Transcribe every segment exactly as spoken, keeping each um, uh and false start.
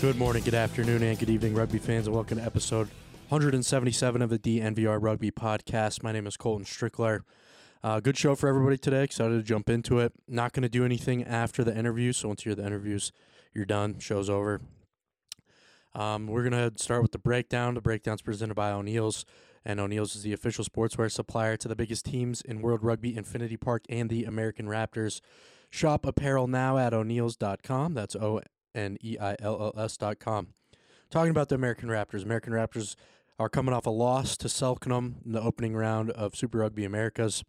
Good morning, good afternoon, and good evening, rugby fans, and welcome to episode one seventy-seven of the D N V R Rugby Podcast. My name is Colton Strickler. Uh, good show for everybody today. Excited to jump into it. Not going to do anything after the interview, so once you hear the interviews, you're done. Show's over. Um, we're going to start with the breakdown. The breakdown's presented by O'Neill's, and O'Neill's is the official sportswear supplier to the biggest teams in World Rugby, Infinity Park, and the American Raptors. Shop apparel now at O'Neill's dot com. That's O and E I L L S dot com. Talking about the American Raptors. American Raptors are coming off a loss to Selknam in the opening round of Super Rugby Americas.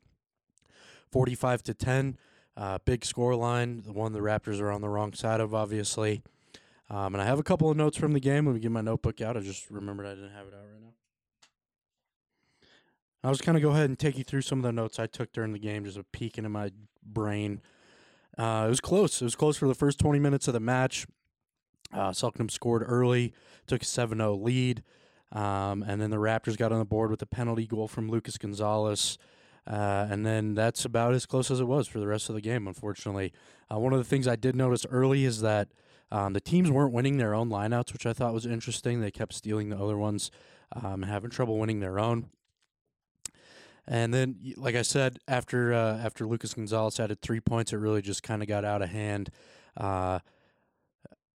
forty-five to ten. Uh, big scoreline. The one the Raptors are on the wrong side of, obviously. Um, and I have a couple of notes from the game. Let me get my notebook out. I just remembered I didn't have it out right now. I was going to go ahead and take you through some of the notes I took during the game. Just a peek into my brain. Uh, it was close. It was close for the first twenty minutes of the match. Uh, Selknam scored early, took a seven oh lead, um, and then the Raptors got on the board with a penalty goal from Lucas Gonzalez, uh, and then that's about as close as it was for the rest of the game, unfortunately. Uh, one of the things I did notice early is that um, the teams weren't winning their own lineouts, which I thought was interesting. They kept stealing the other ones, um, having trouble winning their own. And then, like I said, after uh, after Lucas Gonzalez added three points, it really just kind of got out of hand. Uh,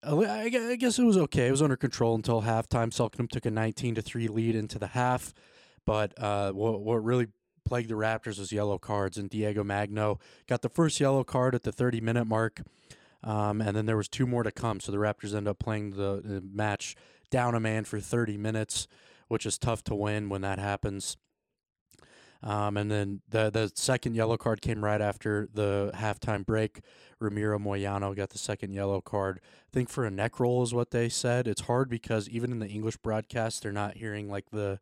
I guess it was okay. It was under control until halftime. Selknam took a nineteen to three lead into the half. But uh, what, what really plagued the Raptors was yellow cards. And Diego Magno got the first yellow card at the thirty-minute mark. Um, and then there was two more to come. So the Raptors end up playing the, the match down a man for thirty minutes, which is tough to win when that happens. Um, and then the the second yellow card came right after the halftime break. Ramiro Moyano got the second yellow card, I think for a neck roll is what they said. It's hard because even in the English broadcast, they're not hearing like the,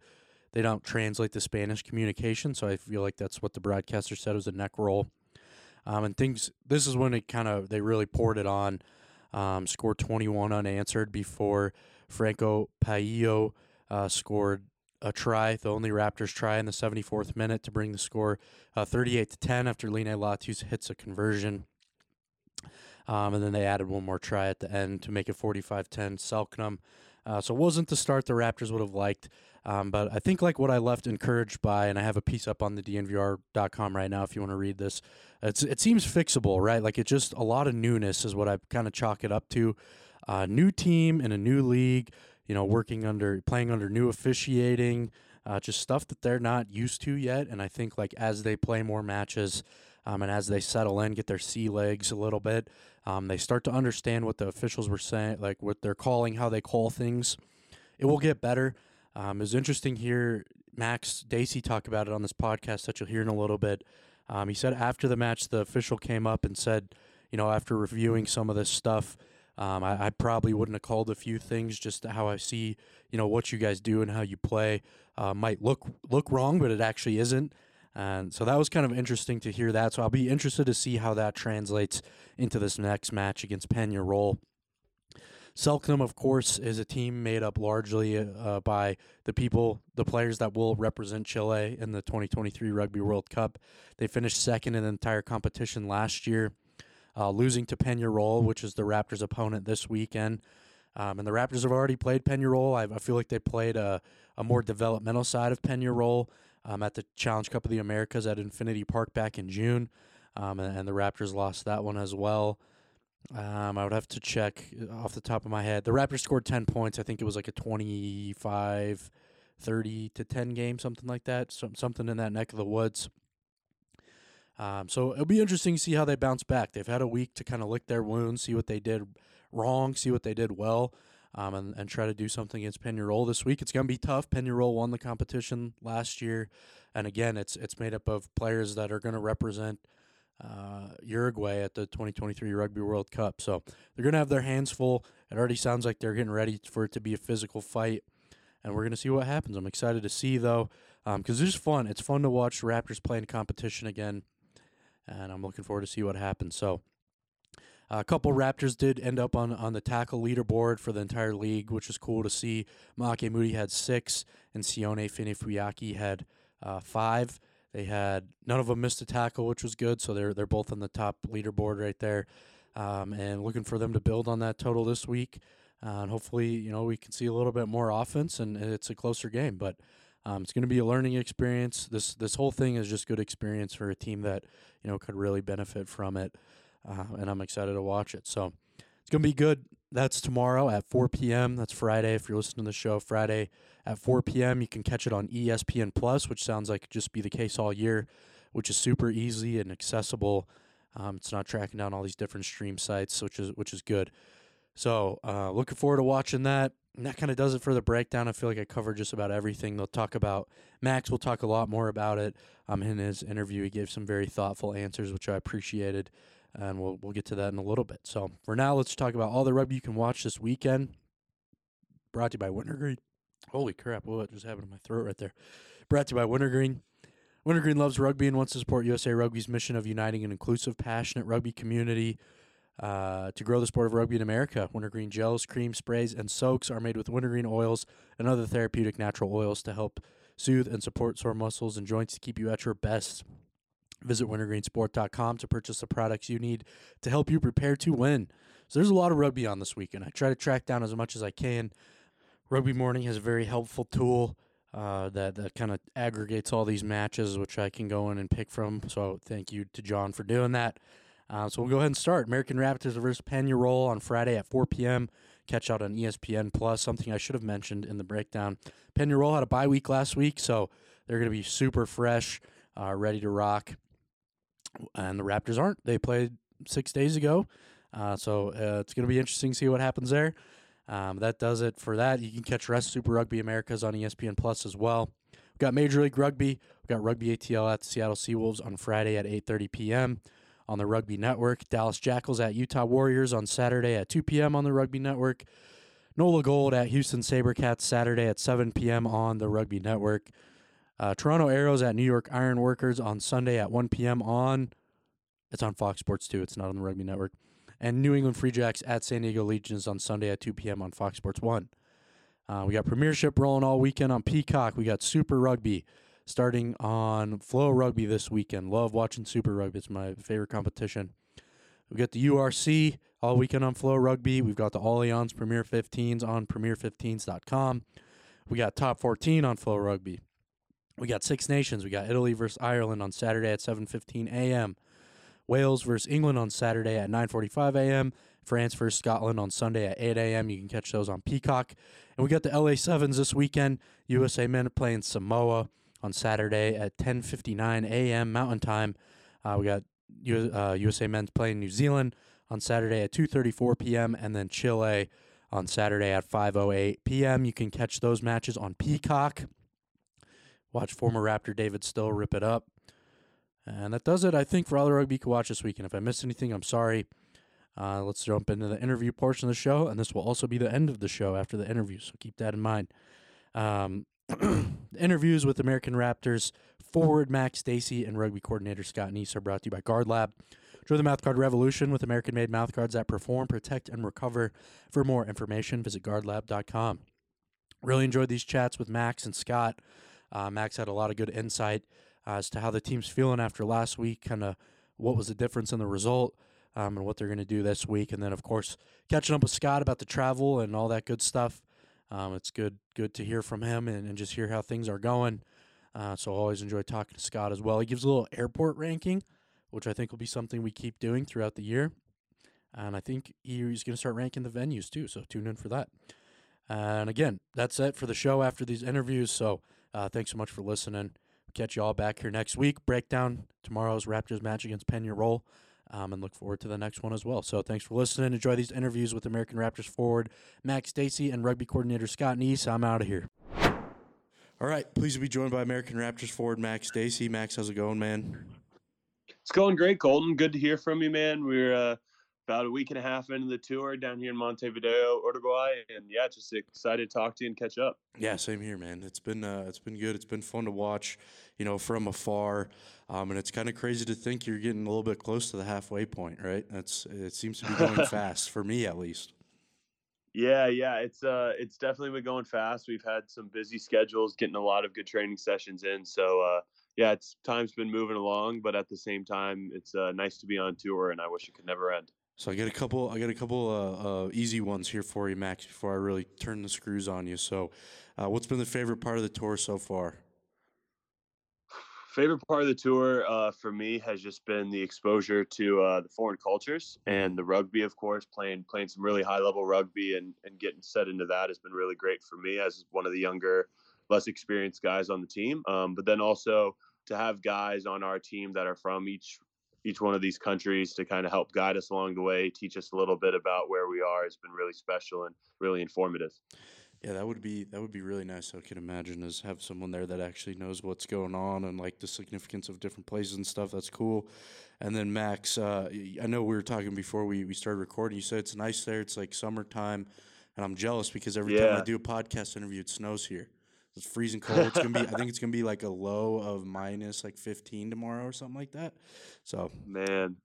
they don't translate the Spanish communication. So I feel like that's what the broadcaster said was a neck roll. Um, and things, this is when it kind of, they really poured it on. Um, scored twenty-one unanswered before Franco Paillo uh, scored a try, the only Raptors try in the seventy-fourth minute to bring the score uh, thirty-eight to ten after Lina Latu hits a conversion. Um, and then they added one more try at the end to make it forty-five ten Selknam. Uh, so it wasn't the start the Raptors would have liked. Um, but I think like what I left encouraged by, and I have a piece up on the D N V R dot com right now if you want to read this, it's, it seems fixable, right? Like it just, a lot of newness is what I kind of chalk it up to. Uh, new team in a new league, you know, working under, playing under new officiating, uh, just stuff that they're not used to yet. And I think, like, as they play more matches um, and as they settle in, get their sea legs a little bit, um, they start to understand what the officials were saying, like what they're calling, how they call things. It will get better. Um, it was interesting here, Max Dacey talked about it on this podcast that you'll hear in a little bit. Um, he said after the match, the official came up and said, you know, after reviewing some of this stuff, Um, I, I probably wouldn't have called a few things, just how I see, you know, what you guys do and how you play uh, might look look wrong, but it actually isn't. And so that was kind of interesting to hear that. So I'll be interested to see how that translates into this next match against Peñarol. Selknam, of course, is a team made up largely uh, by the people, the players that will represent Chile in the twenty twenty-three Rugby World Cup. They finished second in the entire competition last year, uh, losing to Peñarol, which is the Raptors' opponent this weekend. Um, and the Raptors have already played Peñarol. I, I feel like they played a, a more developmental side of Peñarol um, at the Challenge Cup of the Americas at Infinity Park back in June. Um, and, and the Raptors lost that one as well. Um, I would have to check off the top of my head. The Raptors scored ten points. I think it was like a twenty-five, thirty to ten game, something like that, some, something in that neck of the woods. Um, so it'll be interesting to see how they bounce back. They've had a week to kind of lick their wounds, see what they did wrong, see what they did well, um, and, and try to do something against Peñarol this week. It's going to be tough. Peñarol won the competition last year, and again, it's it's made up of players that are going to represent Uh, Uruguay at the twenty twenty-three Rugby World Cup. So they're going to have their hands full. It already sounds like they're getting ready for it to be a physical fight, and we're going to see what happens. I'm excited to see, though, because um, it's fun. It's fun to watch Raptors play in competition again, and I'm looking forward to see what happens. So uh, a couple Raptors did end up on, on the tackle leaderboard for the entire league, which is cool to see. Ma'ake Moody had six, and Sione Finifuyaki had uh, five. They had none of them missed a tackle, which was good. So they're they're both on the top leaderboard right there, um, and looking for them to build on that total this week. Uh, and hopefully, you know, we can see a little bit more offense, and it's a closer game. But um, it's going to be a learning experience. This this whole thing is just good experience for a team that, you know, could really benefit from it, uh, and I'm excited to watch it. So it's going to be good. That's tomorrow at four p.m. That's Friday. If you're listening to the show Friday at four p.m., you can catch it on E S P N Plus, which sounds like just be the case all year, which is super easy and accessible. Um, it's not tracking down all these different stream sites, which is which is good. So uh, looking forward to watching that. And that kind of does it for the breakdown. I feel like I covered just about everything. They'll talk about Max. We'll talk a lot more about it. Um, in his interview, he gave some very thoughtful answers, which I appreciated. And we'll we'll get to that in a little bit. So for now, let's talk about all the rugby you can watch this weekend. Brought to you by Wintergreen. Holy crap, what just happened to my throat right there. Brought to you by Wintergreen. Wintergreen loves rugby and wants to support U S A Rugby's mission of uniting an inclusive, passionate rugby community uh, to grow the sport of rugby in America. Wintergreen gels, cream sprays, and soaks are made with wintergreen oils and other therapeutic natural oils to help soothe and support sore muscles and joints to keep you at your best. Visit wintergreen sport dot com to purchase the products you need to help you prepare to win. So there's a lot of rugby on this weekend. I try to track down as much as I can. Rugby Morning has a very helpful tool uh, that, that kind of aggregates all these matches, which I can go in and pick from. So thank you to John for doing that. Uh, so we'll go ahead and start. American Raptors versus Peñarol on Friday at four p.m. Catch out on E S P N Plus, something I should have mentioned in the breakdown. Peñarol had a bye week last week, so they're going to be super fresh, uh, ready to rock. And the Raptors aren't. They played six days ago. Uh, so uh, it's going to be interesting to see what happens there. Um, that does it for that. You can catch rest Super Rugby Americas on E S P N Plus as well. We've got Major League Rugby. We've got Rugby A T L at the Seattle Seawolves on Friday at eight thirty p.m. on the Rugby Network. Dallas Jackals at Utah Warriors on Saturday at two p.m. on the Rugby Network. NOLA Gold at Houston SaberCats Saturday at seven p.m. on the Rugby Network. Uh, Toronto Arrows at New York Ironworkers on Sunday at one p.m. on, it's on Fox Sports two, it's not on the Rugby Network. And New England Free Jacks at San Diego Legions on Sunday at two p.m. on Fox Sports one. Uh, we got Premiership rolling all weekend on Peacock. We got Super Rugby starting on Flow Rugby this weekend. Love watching Super Rugby. It's my favorite competition. We got the U R C all weekend on Flow Rugby. We've got the Allianz Premier fifteens on premier fifteens dot com. We got Top fourteen on Flow Rugby. We got Six Nations. We got Italy versus Ireland on Saturday at seven fifteen a.m. Wales versus England on Saturday at nine forty-five a.m. France versus Scotland on Sunday at eight a.m. You can catch those on Peacock. And we got the L A sevens this weekend. U S A men playing Samoa on Saturday at ten fifty-nine a.m. Mountain Time. Uh, we got U- uh, U S A men playing New Zealand on Saturday at two thirty-four p.m. and then Chile on Saturday at five oh eight p.m. You can catch those matches on Peacock. Watch former Raptor David Still rip it up. And that does it, I think, for all the rugby you can watch this weekend. If I missed anything, I'm sorry. Uh, let's jump into the interview portion of the show, and this will also be the end of the show after the interview, so keep that in mind. Um, interviews with American Raptors forward Max Stacy and rugby coordinator Scott Neese are brought to you by Guard Lab. Join the mouthguard revolution with American-made mouthguards that perform, protect, and recover. For more information, visit guard lab dot com. Really enjoyed these chats with Max and Scott. Uh, Max had a lot of good insight uh, as to how the team's feeling after last week, kind of what was the difference in the result, um, and what they're going to do this week. And then, of course, catching up with Scott about the travel and all that good stuff. Um, it's good good to hear from him and, and just hear how things are going. Uh, so I always enjoy talking to Scott as well. He gives a little airport ranking, which I think will be something we keep doing throughout the year. And I think he's going to start ranking the venues too, so tune in for that. And again, that's it for the show after these interviews. So uh, thanks so much for listening. We'll catch you all back here next week. Break down tomorrow's Raptors match against Peñarol, um, and look forward to the next one as well. So thanks for listening. Enjoy these interviews with American Raptors forward Max Stacy and rugby coordinator Scott Neese. I'm out of here. All right, please be joined by American Raptors forward Max Dacey. Max, how's it going, man? It's going great, Colton. Good to hear from you, man. We're uh, about a week and a half into the tour down here in Montevideo, Uruguay, and yeah, just excited to talk to you and catch up. Yeah, same here, man. It's been uh, it's been good. It's been fun to watch, you know, from afar, um, and it's kind of crazy to think you're getting a little bit close to the halfway point, right? That's it seems to be going fast for me, at least. Yeah, yeah, it's uh, it's definitely been going fast. We've had some busy schedules, getting a lot of good training sessions in. So, uh, yeah, it's time's been moving along, but at the same time, it's uh, nice to be on tour, and I wish it could never end. So I got a couple, I got a couple uh, uh, easy ones here for you, Max, before I really turn the screws on you. So, uh, what's been the favorite part of the tour so far? Favorite part of the tour uh, for me has just been the exposure to uh, the foreign cultures and the rugby, of course, playing playing some really high-level rugby and, and getting set into that has been really great for me as one of the younger, less experienced guys on the team. Um, but then also to have guys on our team that are from each each one of these countries to kind of help guide us along the way, teach us a little bit about where we are has been really special and really informative. Yeah, that would be that would be really nice. I can imagine is have someone there that actually knows what's going on and like the significance of different places and stuff. That's cool. And then Max, uh, I know we were talking before we, we started recording. You said it's nice there. It's like summertime, and I'm jealous because every yeah. time I do a podcast interview, it snows here. It's freezing cold. It's gonna be. I think it's gonna be like a low of minus like fifteen tomorrow or something like that. So man.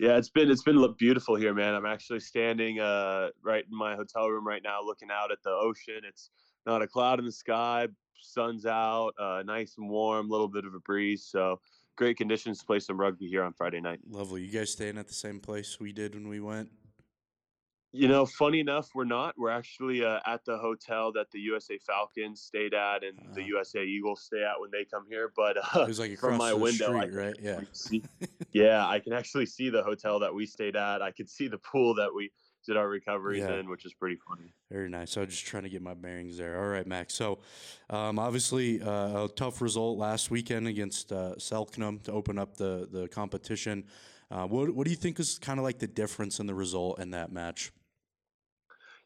Yeah, it's been it's been beautiful here, man. I'm actually standing uh, right in my hotel room right now looking out at the ocean. It's not a cloud in the sky, sun's out, uh, nice and warm, a little bit of a breeze. So great conditions to play some rugby here on Friday night. Lovely. You guys staying at the same place we did when we went? You know, funny enough, we're not. We're actually uh, at the hotel that the U S A Falcons stayed at and uh, the U S A Eagles stay at when they come here. But uh, it was like from my window, street, I right? Yeah. See, yeah, I can actually see the hotel that we stayed at. I could see the pool that we did our recoveries yeah. in, which is pretty funny. Very nice. I was just trying to get my bearings there. All right, Max. So, um, obviously, uh, a tough result last weekend against uh, Selknam to open up the the competition. Uh, what what do you think is kind of like the difference in the result in that match?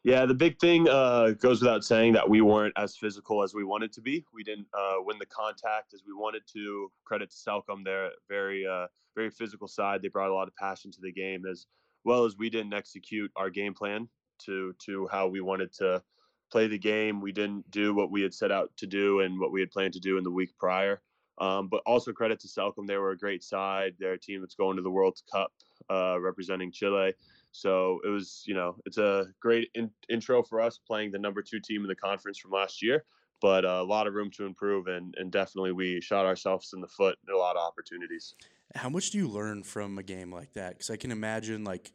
Yeah, the big thing uh, goes without saying that we weren't as physical as we wanted to be. We didn't uh, win the contact as we wanted to. Credit to Selknam, their very, uh, very physical side. They brought a lot of passion to the game, as well as we didn't execute our game plan to to how we wanted to play the game. We didn't do what we had set out to do and what we had planned to do in the week prior. Um, but also credit to Selknam, they were a great side. They're a team that's going to the World Cup uh, representing Chile. So it was, you know, it's a great in- intro for us playing the number two team in the conference from last year, but uh, a lot of room to improve. And, and definitely we shot ourselves in the foot in a lot of opportunities. How much do you learn from a game like that? Because I can imagine, like,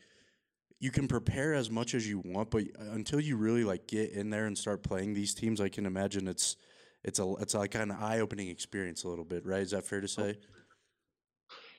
you can prepare as much as you want, but until you really, like, get in there and start playing these teams, I can imagine it's it's a it's like an eye-opening experience a little bit, right? Is that fair to say? Oh.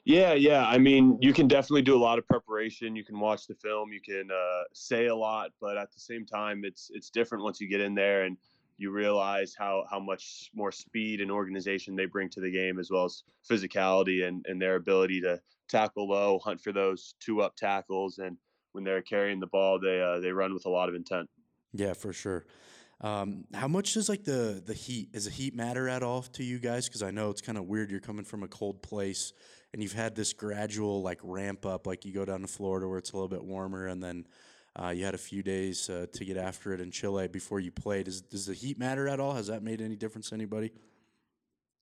Yeah, yeah. I mean, you can definitely do a lot of preparation. You can watch the film. You can uh, say a lot, but at the same time, it's it's different once you get in there and you realize how, how much more speed and organization they bring to the game, as well as physicality and, and their ability to tackle low, hunt for those two-up tackles, and when they're carrying the ball, they uh, they run with a lot of intent. Yeah, for sure. Um, how much does like the the heat is the heat matter at all to you guys? Because I know it's kind of weird. You're coming from a cold place and you've had this gradual like ramp up. Like you go down to Florida where it's a little bit warmer, and then uh, you had a few days uh, to get after it in Chile before you played. Does does the heat matter at all? Has that made any difference to anybody?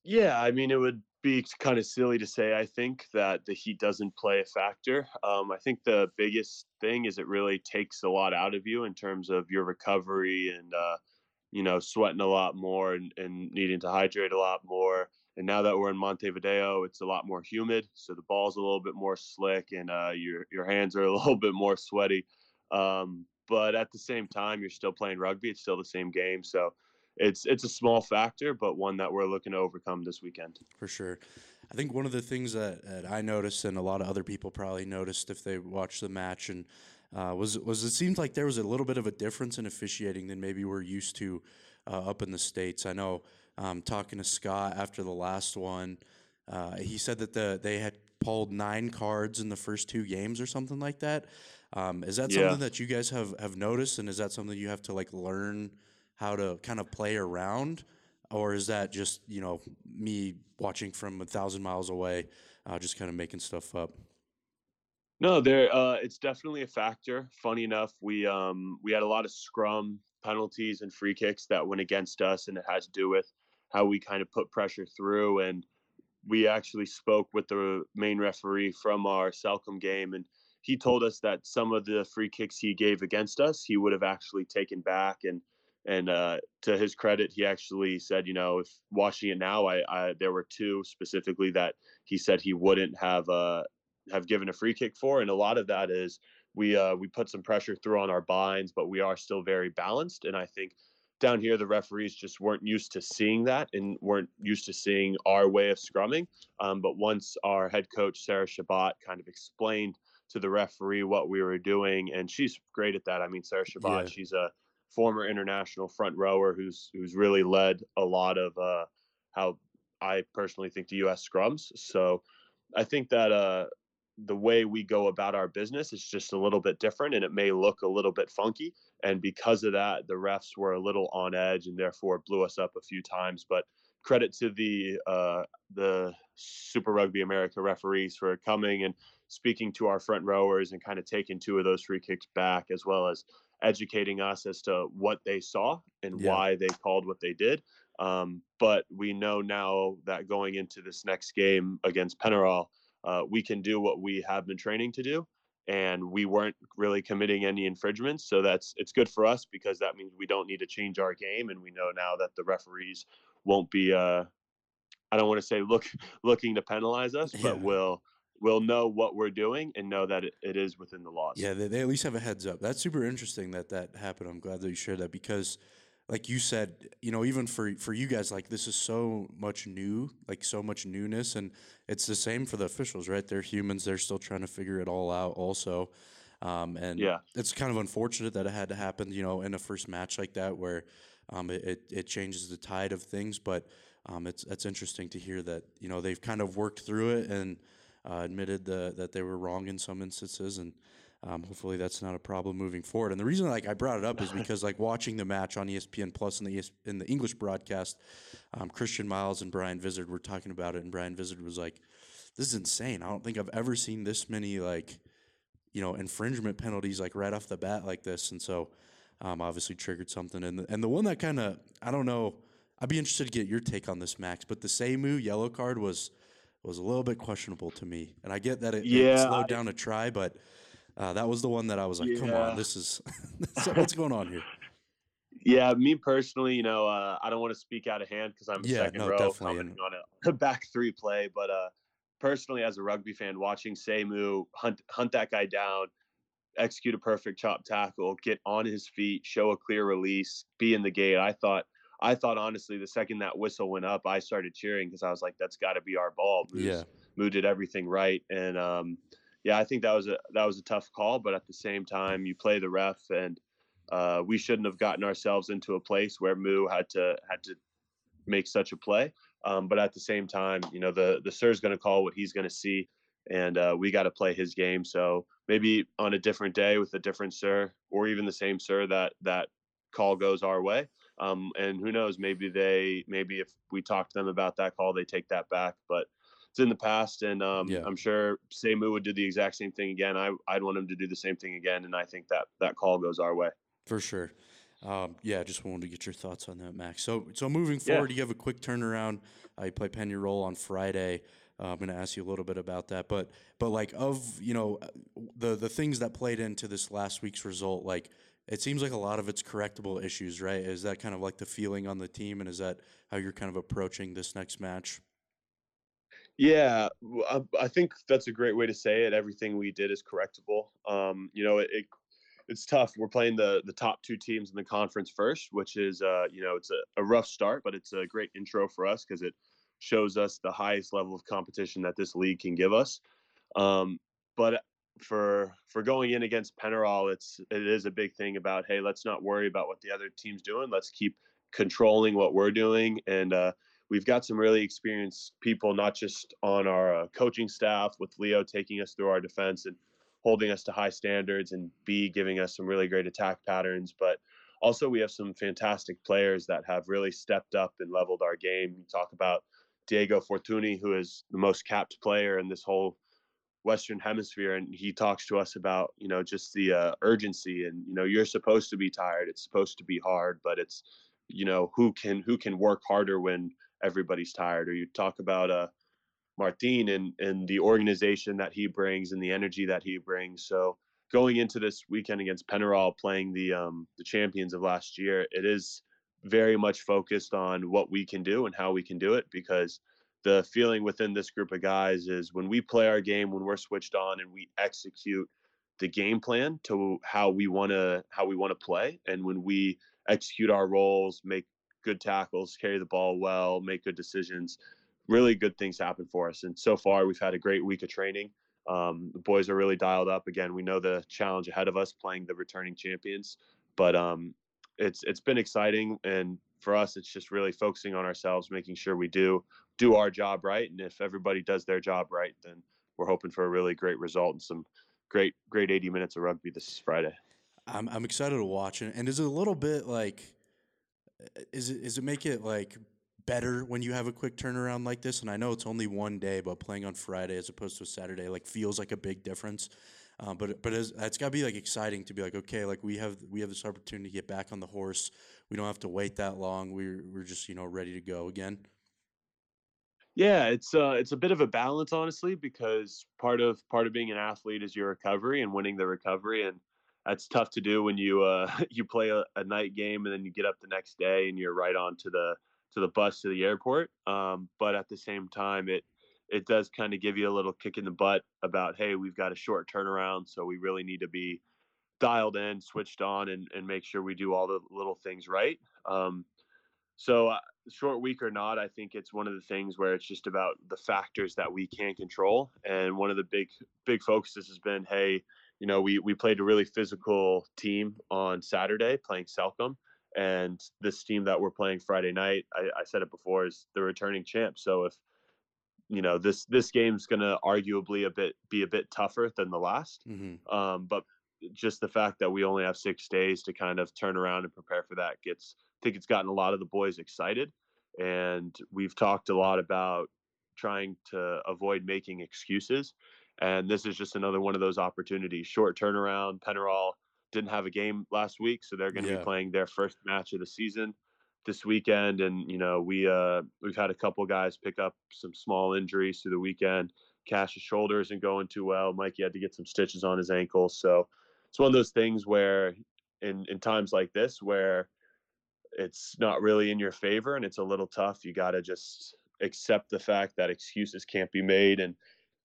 Yeah, I mean, it would be kind of silly to say, I think, that the heat doesn't play a factor. Um, I think the biggest thing is it really takes a lot out of you in terms of your recovery and, uh, you know, sweating a lot more and, and needing to hydrate a lot more. And now that we're in Montevideo, it's a lot more humid, so the ball's a little bit more slick and uh, your your hands are a little bit more sweaty. Um, but at the same time, you're still playing rugby. It's still the same game. So it's it's a small factor, but one that we're looking to overcome this weekend. For sure. I think one of the things that, that I noticed, and a lot of other people probably noticed if they watched the match, and uh, was was it seemed like there was a little bit of a difference in officiating than maybe we're used to uh, up in the States. I know. Um, talking to Scott after the last one, uh, he said that the they had pulled nine cards in the first two games or something like that. Um, is that yeah. something that you guys have, have noticed, and is that something you have to like learn how to kind of play around, or is that just, you know, me watching from a thousand miles away, uh, just kind of making stuff up? No, there uh, it's definitely a factor. Funny enough, we um, we had a lot of scrum penalties and free kicks that went against us, and it has to do with how we kind of put pressure through. And we actually spoke with the main referee from our Selknam game, and he told us that some of the free kicks he gave against us, he would have actually taken back. And and uh, to his credit, he actually said, you know, if watching it now, I, I there were two specifically that he said he wouldn't have uh, have given a free kick for. And a lot of that is we uh, we put some pressure through on our binds, but we are still very balanced. And I think down here, the referees just weren't used to seeing that and weren't used to seeing our way of scrumming. Um, but once our head coach, Sarah Shabbat, kind of explained to the referee what we were doing, and she's great at that. I mean, Sarah Shabbat, yeah. she's a former international front rower who's who's really led a lot of uh, how I personally think the U S scrums. So I think that uh, the way we go about our business is just a little bit different, and it may look a little bit funky. And because of that, the refs were a little on edge and therefore blew us up a few times. But credit to the uh, the Super Rugby America referees for coming and speaking to our front rowers and kind of taking two of those free kicks back, as well as educating us as to what they saw and yeah. why they called what they did. Um, but we know now that going into this next game against Peñarol, uh, we can do what we have been training to do. And we weren't really committing any infringements. So that's it's good for us, because that means we don't need to change our game. And we know now that the referees won't be, uh, I don't want to say look looking to penalize us, but yeah. we'll, we'll know what we're doing and know that it, it is within the laws. Yeah, they, they at least have a heads up. That's super interesting that that happened. I'm glad that you shared that, because like you said, you know, even for, for you guys, like this is so much new, like so much newness. And it's the same for the officials, right? They're humans. They're still trying to figure it all out also. Um, and yeah. it's kind of unfortunate that it had to happen, you know, in a first match like that, where um, it, it, it changes the tide of things. But um, it's, it's interesting to hear that, you know, they've kind of worked through it and uh, admitted the, that they were wrong in some instances. And Um, hopefully that's not a problem moving forward. And the reason like I brought it up is because like watching the match on E S P N Plus in the E S- in the English broadcast, um, Christian Miles and Brian Vizard were talking about it, and Brian Vizard was like, "This is insane. I don't think I've ever seen this many like, you know, infringement penalties like right off the bat like this." And so, um, obviously triggered something. And the, and the one that kind of I don't know. I'd be interested to get your take on this, Max. But the Seimu yellow card was was a little bit questionable to me, and I get that it, yeah, it slowed I- down a try, but. Uh, that was the one that I was like, yeah. come on, this is so what's going on here? Yeah, me personally, you know, uh, I don't want to speak out of hand because I'm yeah, second no, row definitely. commenting on a back three play. But uh, personally, as a rugby fan, watching Seimu hunt, hunt that guy down, execute a perfect chop tackle, get on his feet, show a clear release, be in the gate. I thought, I thought honestly, the second that whistle went up, I started cheering because I was like, that's got to be our ball. Moose, yeah. Moo did everything right. And, um, yeah, I think that was a that was a tough call, but at the same time, you play the ref, and uh, we shouldn't have gotten ourselves into a place where Moo had to had to make such a play. Um, but at the same time, you know, the the Sir's going to call what he's going to see, and uh, we got to play his game. So maybe on a different day with a different Sir, or even the same Sir, that that call goes our way. Um, and who knows? Maybe they maybe if we talk to them about that call, they take that back. But it's in the past, and um, yeah. I'm sure Seimu would do the exact same thing again. I, I'd want him to do the same thing again, and I think that that call goes our way. For sure. Um, yeah, just wanted to get your thoughts on that, Max. So, so moving forward, yeah. you have a quick turnaround. Uh, you play Peñarol on Friday. Uh, I'm going to ask you a little bit about that, but but like of you know the the things that played into this last week's result, like it seems like a lot of it's correctable issues, right? Is that kind of like the feeling on the team, and is that how you're kind of approaching this next match? Yeah, I, I think that's a great way to say it. Everything we did is correctable. Um, you know, it. it It's tough. We're playing the the top two teams in the conference first, which is, uh, you know, it's a, a rough start, but it's a great intro for us because it shows us the highest level of competition that this league can give us. Um, but for for going in against Peñarol, it's it is a big thing about, hey, let's not worry about what the other team's doing. Let's keep controlling what we're doing. And uh, we've got some really experienced people, not just on our uh, coaching staff, with Leo taking us through our defense and holding us to high standards, and B, giving us some really great attack patterns. But also we have some fantastic players that have really stepped up and leveled our game. You talk about Diego Fortuny, who is the most capped player in this whole Western Hemisphere. And he talks to us about, you know, just the uh, urgency and, you know, you're supposed to be tired. It's supposed to be hard, but it's, you know, who can, who can work harder when everybody's tired? Or you talk about a, uh, Martin and, and the organization that he brings and the energy that he brings. So going into this weekend against Peñarol, playing the um, the champions of last year, it is very much focused on what we can do and how we can do it, because the feeling within this group of guys is when we play our game, when we're switched on and we execute the game plan to how we want to how we want to play, and when we execute our roles, make good tackles, carry the ball well, make good decisions, really good things happen for us. And so far, we've had a great week of training. Um, the boys are really dialed up. Again, we know the challenge ahead of us, playing the returning champions, but um, it's it's been exciting. And for us, it's just really focusing on ourselves, making sure we do do our job right. And if everybody does their job right, then we're hoping for a really great result and some great, great eighty minutes of rugby this Friday. I'm I'm excited to watch it. And is it a little bit like, is it, is it make it like better when you have a quick turnaround like this? And I know it's only one day, but playing on Friday as opposed to Saturday like feels like a big difference. Um, but but as, it's got to be like exciting to be like, okay, like we have we have this opportunity to get back on the horse. We don't have to wait that long. We're we're just you know ready to go again. Yeah, it's uh it's a bit of a balance, honestly, because part of part of being an athlete is your recovery and winning the recovery, and that's tough to do when you uh you play a, a night game and then you get up the next day and you're right on to the to the bus to the airport. Um, but at the same time, it, it does kind of give you a little kick in the butt about, hey, we've got a short turnaround, so we really need to be dialed in, switched on, and, and make sure we do all the little things right. Um, so uh, short week or not, I think it's one of the things where it's just about the factors that we can control. And one of the big, big focuses has been, hey, you know, we, we played a really physical team on Saturday playing Selknam. And this team that we're playing Friday night, I, I said it before, is the returning champ. So if, you know, this this game's going to arguably a bit be a bit tougher than the last. Mm-hmm. Um, but just the fact that we only have six days to kind of turn around and prepare for that gets, I think it's gotten a lot of the boys excited. And we've talked a lot about trying to avoid making excuses. And this is just another one of those opportunities. Short turnaround, Peñarol didn't have a game last week, so they're going to yeah. be playing their first match of the season this weekend. And, you know, we, uh, we've had a couple guys pick up some small injuries through the weekend. Cash's shoulder isn't going too well. Mikey had to get some stitches on his ankle. So it's one of those things where in, in times like this where it's not really in your favor and it's a little tough, you got to just accept the fact that excuses can't be made and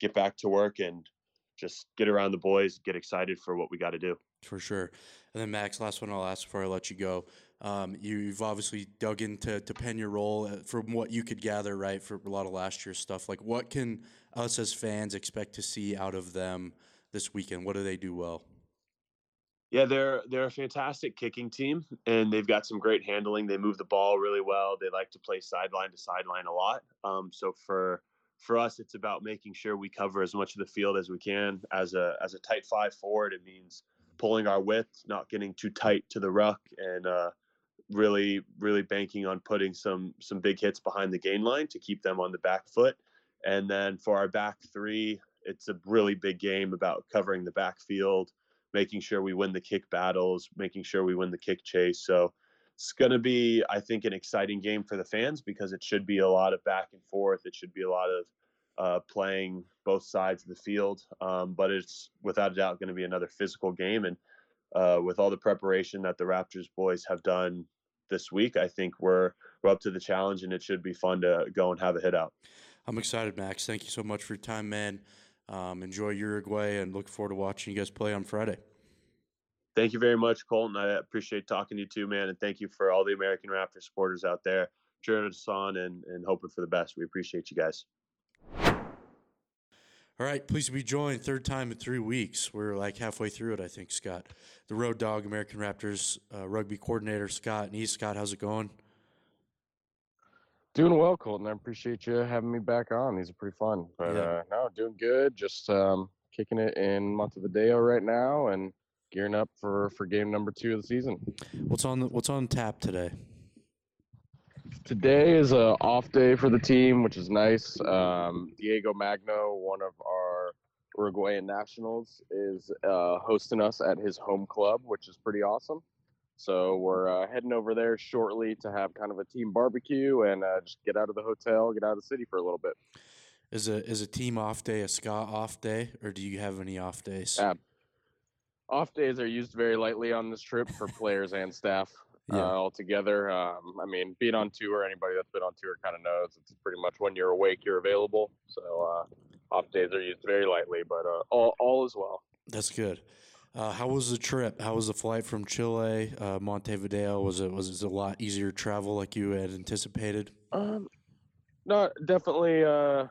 get back to work and just get around the boys, get excited for what we got to do. For sure. And then, Max, last one I'll ask before I let you go. Um, you've obviously dug into to Peñarol from what you could gather, right, for a lot of last year's stuff. Like, what can us as fans expect to see out of them this weekend? What do they do well? Yeah, they're they're a fantastic kicking team, and they've got some great handling. They move the ball really well. They like to play sideline to sideline a lot. Um, so for For us, it's about making sure we cover as much of the field as we can. As a as a tight five forward, it means pulling our width, not getting too tight to the ruck, and uh, really, really banking on putting some some big hits behind the gain line to keep them on the back foot. And then for our back three, it's a really big game about covering the backfield, making sure we win the kick battles, making sure we win the kick chase. So it's going to be, I think, an exciting game for the fans because it should be a lot of back and forth. It should be a lot of uh, playing both sides of the field. Um, but it's without a doubt going to be another physical game. And uh, with all the preparation that the Raptors boys have done this week, I think we're, we're up to the challenge, and it should be fun to go and have a hit out. I'm excited, Max. Thank you so much for your time, man. Um, enjoy Uruguay, and look forward to watching you guys play on Friday. Thank you very much, Colton. I appreciate talking to you too, man. And thank you for all the American Raptor supporters out there, cheering us on and, and hoping for the best. We appreciate you guys. All right, please be joined third time in three weeks. We're like halfway through it, I think, Scott. The Road Dog, American Raptors uh, rugby coordinator, Scott Neese. Scott, how's it going? Doing well, Colton. I appreciate you having me back on. These are pretty fun. But yeah. uh, no, doing good. Just um, kicking it in Montevideo right now and gearing up for, for game number two of the season. What's on the, what's on tap today? Today is a off day for the team, which is nice. Um, Diego Magno, one of our Uruguayan nationals, is uh, hosting us at his home club, which is pretty awesome. So we're uh, heading over there shortly to have kind of a team barbecue and uh, just get out of the hotel, get out of the city for a little bit. Is a is a team off day a Ska off day, or do you have any off days? Uh, off days are used very lightly on this trip for players and staff. Yeah. Uh, all together. Um, I mean, being on tour, anybody that's been on tour kind of knows it's pretty much when you're awake, you're available. So uh, off days are used very lightly, but uh, all all is well. That's good. Uh, how was the trip? How was the flight from Chile, uh, Montevideo? Was it was it a lot easier travel like you had anticipated? Um, no, definitely, uh,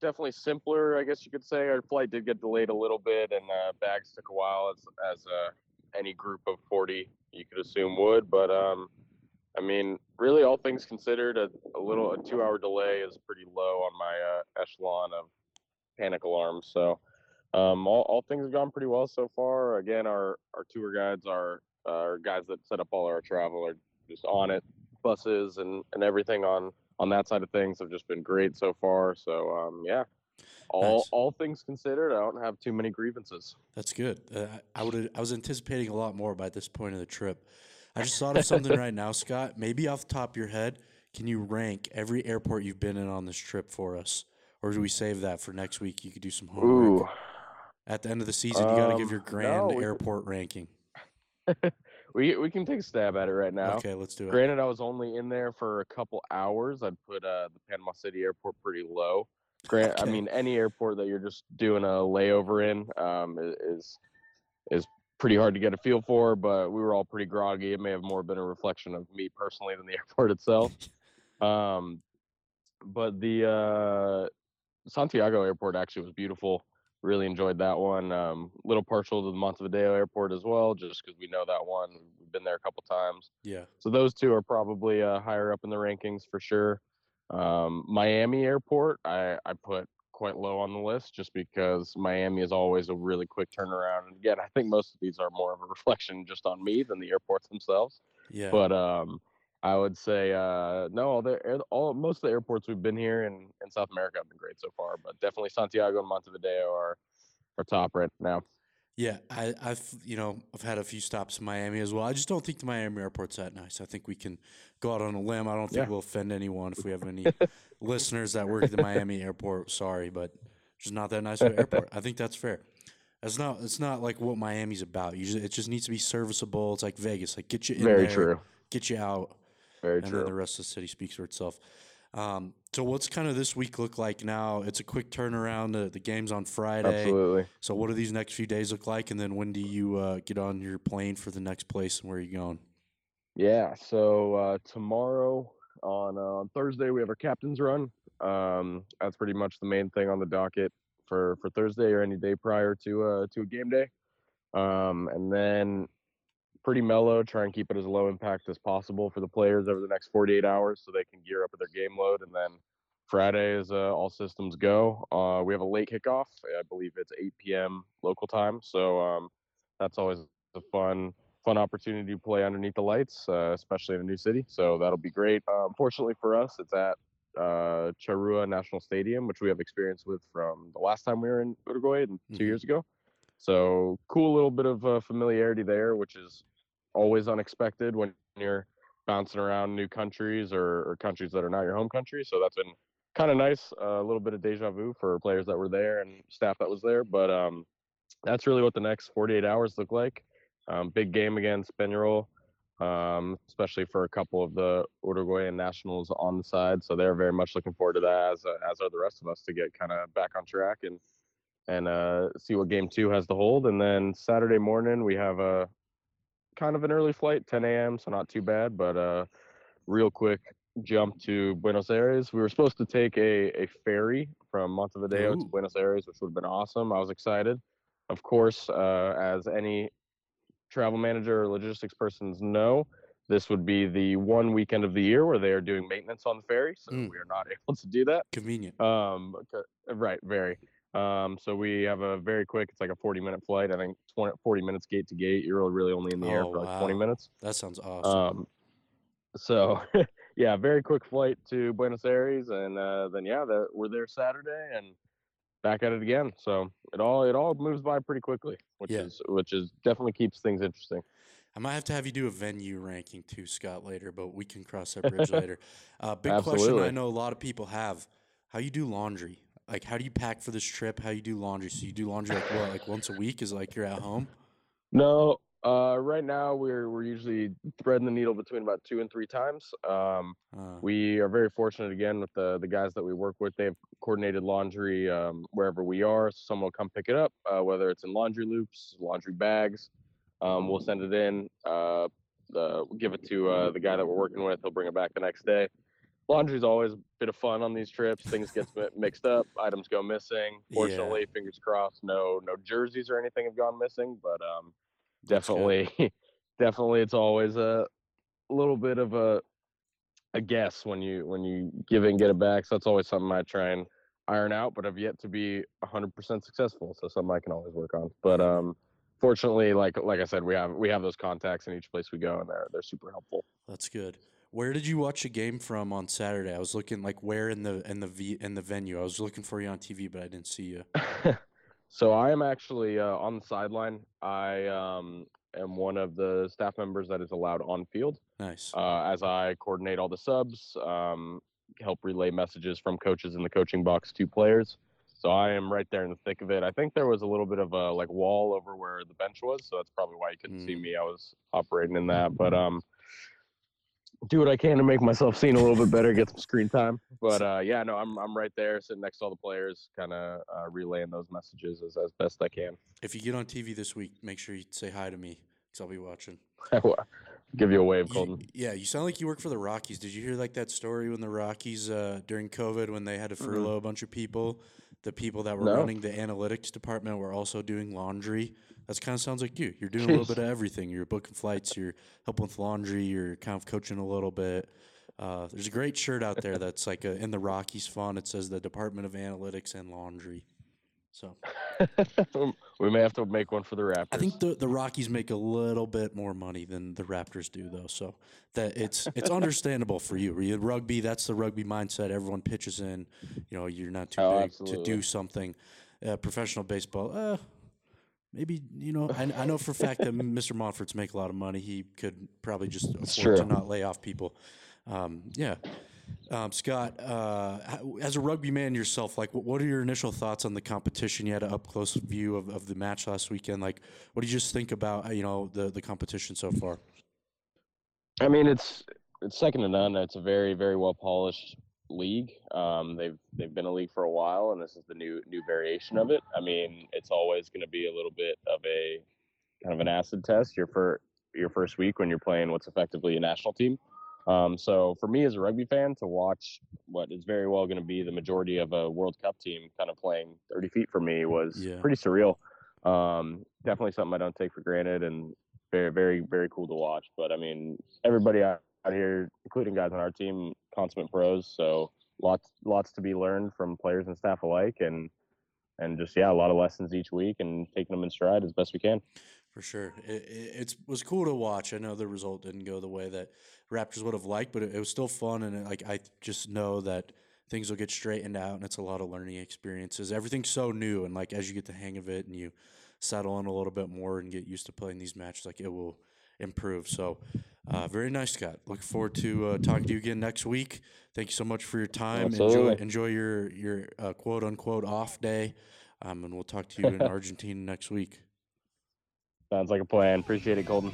definitely simpler, I guess you could say. Our flight did get delayed a little bit, and uh, bags took a while as as uh, any group of forty. You could assume would, but um, I mean, really, all things considered, a, a little a two-hour delay is pretty low on my uh, echelon of panic alarms. So, um, all all things have gone pretty well so far. Again, our our tour guides, our our guys that set up all our travel, are just on it. Buses and, and everything on on that side of things have just been great so far. So, um, yeah. All nice. All things considered, I don't have too many grievances. That's good. Uh, I would I was anticipating a lot more by this point of the trip. I just thought of something right now, Scott. Maybe off the top of your head, can you rank every airport you've been in on this trip for us? Or do we save that for next week? You could do some homework. Ooh. At the end of the season, um, you got to give your grand no, we, airport ranking. we we can take a stab at it right now. Okay, let's do it. Granted, I was only in there for a couple hours. I'd put uh, the Panama City airport pretty low. Grant, okay. I mean, any airport that you're just doing a layover in um, is is pretty hard to get a feel for, but we were all pretty groggy. It may have more been a reflection of me personally than the airport itself. Um, but the uh, Santiago airport actually was beautiful. Really enjoyed that one. Um, little partial to the Montevideo airport as well, just because we know that one. We've been there a couple times. Yeah. So those two are probably uh, higher up in the rankings for sure. Um, Miami airport, I, I put quite low on the list just because Miami is always a really quick turnaround. And again, I think most of these are more of a reflection just on me than the airports themselves. Yeah. But, um, I would say, uh, no, all the, all, most of the airports we've been here in, in South America have been great so far, but definitely Santiago and Montevideo are, are top right now. Yeah. I, I've, you know, I've had a few stops in Miami as well. I just don't think the Miami airport's that nice. I think we can go out on a limb. I don't think yeah. we'll offend anyone if we have any listeners that work at the Miami airport. Sorry, but just not that nice of an airport. I think that's fair. It's not, it's not like what Miami's about. You just, it just needs to be serviceable. It's like Vegas, like get you in Very there, true. get you out. Very and true. And then the rest of the city speaks for itself. Um, so what's kind of this week look like now? It's a quick turnaround. The, the game's on Friday. Absolutely. So what do these next few days look like? And then when do you uh, get on your plane for the next place and where are you going? Yeah. So uh, tomorrow on uh, Thursday, we have our captain's run. Um, that's pretty much the main thing on the docket for, for Thursday or any day prior to, uh, to a game day. Um, and then pretty mellow, try and keep it as low impact as possible for the players over the next forty-eight hours so they can gear up with their game load. And then Friday is uh, all systems go. Uh, we have a late kickoff. I believe it's eight p.m. local time. So um, that's always a fun, fun opportunity to play underneath the lights, uh, especially in a new city. So that'll be great. Um, fortunately for us, it's at uh, Charua National Stadium, which we have experience with from the last time we were in Uruguay two mm-hmm. years ago. So cool little bit of uh, familiarity there, which is always unexpected when you're bouncing around new countries or, or countries that are not your home country. So that's been kind of nice, a uh, little bit of deja vu for players that were there and staff that was there. But um, that's really what the next forty-eight hours look like. Um, big game against Peñarol, um, especially for a couple of the Uruguayan nationals on the side. So they're very much looking forward to that, as, as are the rest of us, to get kind of back on track and and uh, see what game two has to hold. And then Saturday morning, we have a kind of an early flight, ten a.m., so not too bad, but uh, real quick jump to Buenos Aires. We were supposed to take a, a ferry from Montevideo Ooh. to Buenos Aires, which would have been awesome. I was excited. Of course, uh, as any travel manager or logistics persons know, this would be the one weekend of the year where they are doing maintenance on the ferry, so mm. we are not able to do that. Convenient. Um, right, very. Um, so we have a very quick, it's like a forty-minute flight. I think twenty, forty minutes gate to gate. You're really only in the oh, air for like wow. twenty minutes. That sounds awesome. Um, so, yeah, very quick flight to Buenos Aires, and uh, then yeah, the, we're there Saturday and back at it again. So it all it all moves by pretty quickly, which yeah. is which is definitely keeps things interesting. I might have to have you do a venue ranking too, Scott, later, but we can cross that bridge later. Uh, big Absolutely. question I know a lot of people have: how you do laundry? Like, how do you pack for this trip? How you do laundry? So you do laundry like what? Like once a week? Is it like you're at home? No. Uh, right now we're we're usually threading the needle between about two and three times. Um, uh. We are very fortunate again with the the guys that we work with. They've coordinated laundry um, wherever we are. Someone will come pick it up, uh, whether it's in laundry loops, laundry bags. Um, we'll send it in, uh, uh, give it to uh, the guy that we're working with. He'll bring it back the next day. Laundry's always a bit of fun on these trips. Things get mixed up. Items go missing. Fortunately, yeah. fingers crossed, no no jerseys or anything have gone missing, but um. Definitely, definitely, it's always a little bit of a a guess when you when you give it and get it back. So that's always something I try and iron out, but I've yet to be one hundred percent successful. So something I can always work on. But um, fortunately, like like I said, we have we have those contacts in each place we go, and they're they're super helpful. That's good. Where did you watch a game from on Saturday? I was looking like where in the in the v, in the venue. I was looking for you on T V, but I didn't see you. So I am actually uh, on the sideline. I um, am one of the staff members that is allowed on field. Nice. Uh, as I coordinate all the subs, um, help relay messages from coaches in the coaching box to players. So I am right there in the thick of it. I think there was a little bit of a like wall over where the bench was, so that's probably why you couldn't mm. see me. I was operating in that, but um, do what I can to make myself seen a little bit better, get some screen time. But uh, yeah, no, I'm I'm right there sitting next to all the players, kind of uh, relaying those messages as, as best I can. If you get on T V this week, make sure you say hi to me because I'll be watching. Give you a wave, Colton. You, yeah, you sound like you work for the Rockies. Did you hear like that story when the Rockies uh, during COVID, when they had to furlough mm-hmm. a bunch of people, the people that were no. running the analytics department were also doing laundry? That kind of sounds like you. You're doing a little bit of everything. You're booking flights. You're helping with laundry. You're kind of coaching a little bit. Uh, there's a great shirt out there that's like a, in the Rockies font. It says the Department of Analytics and Laundry. So we may have to make one for the Raptors. I think the, the Rockies make a little bit more money than the Raptors do, though. So that it's it's understandable for you. Rugby, that's the rugby mindset. Everyone pitches in. You know, you're not too oh, big absolutely. to do something. Uh, professional baseball. Uh, Maybe, you know, I, I know for a fact that Mister Montfort's make a lot of money. He could probably just afford to not lay off people. Um, yeah. Um, Scott, uh, as a rugby man yourself, like, what are your initial thoughts on the competition? You had an up-close view of, of the match last weekend. Like, what do you just think about, you know, the, the competition so far? I mean, it's it's second to none. It's a very, very well-polished league. Um, they've they've been a league for a while, and this is the new new variation of it. I mean, it's always going to be a little bit of a kind of an acid test your for your first week when you're playing what's effectively a national team. Um, so for me as a rugby fan to watch what is very well going to be the majority of a World Cup team kind of playing thirty feet from me was yeah. pretty surreal. Um, definitely something I don't take for granted, and very very very cool to watch. But I mean, everybody I out here, including guys on our team, consummate pros, so lots lots to be learned from players and staff alike, and and just yeah a lot of lessons each week and taking them in stride as best we can. For sure, it it's, was cool to watch. I know the result didn't go the way that Raptors would have liked, but it, it was still fun, and it, like I just know that things will get straightened out, and it's a lot of learning experiences. Everything's so new, and like as you get the hang of it and you settle in a little bit more and get used to playing these matches, like it will improve. So uh, very nice, Scott. Look forward to uh, talking to you again next week. Thank you so much for your time. Absolutely. Enjoy enjoy your, your uh, quote-unquote off day, um, and we'll talk to you in Argentina next week. Sounds like a plan. Appreciate it, Colton.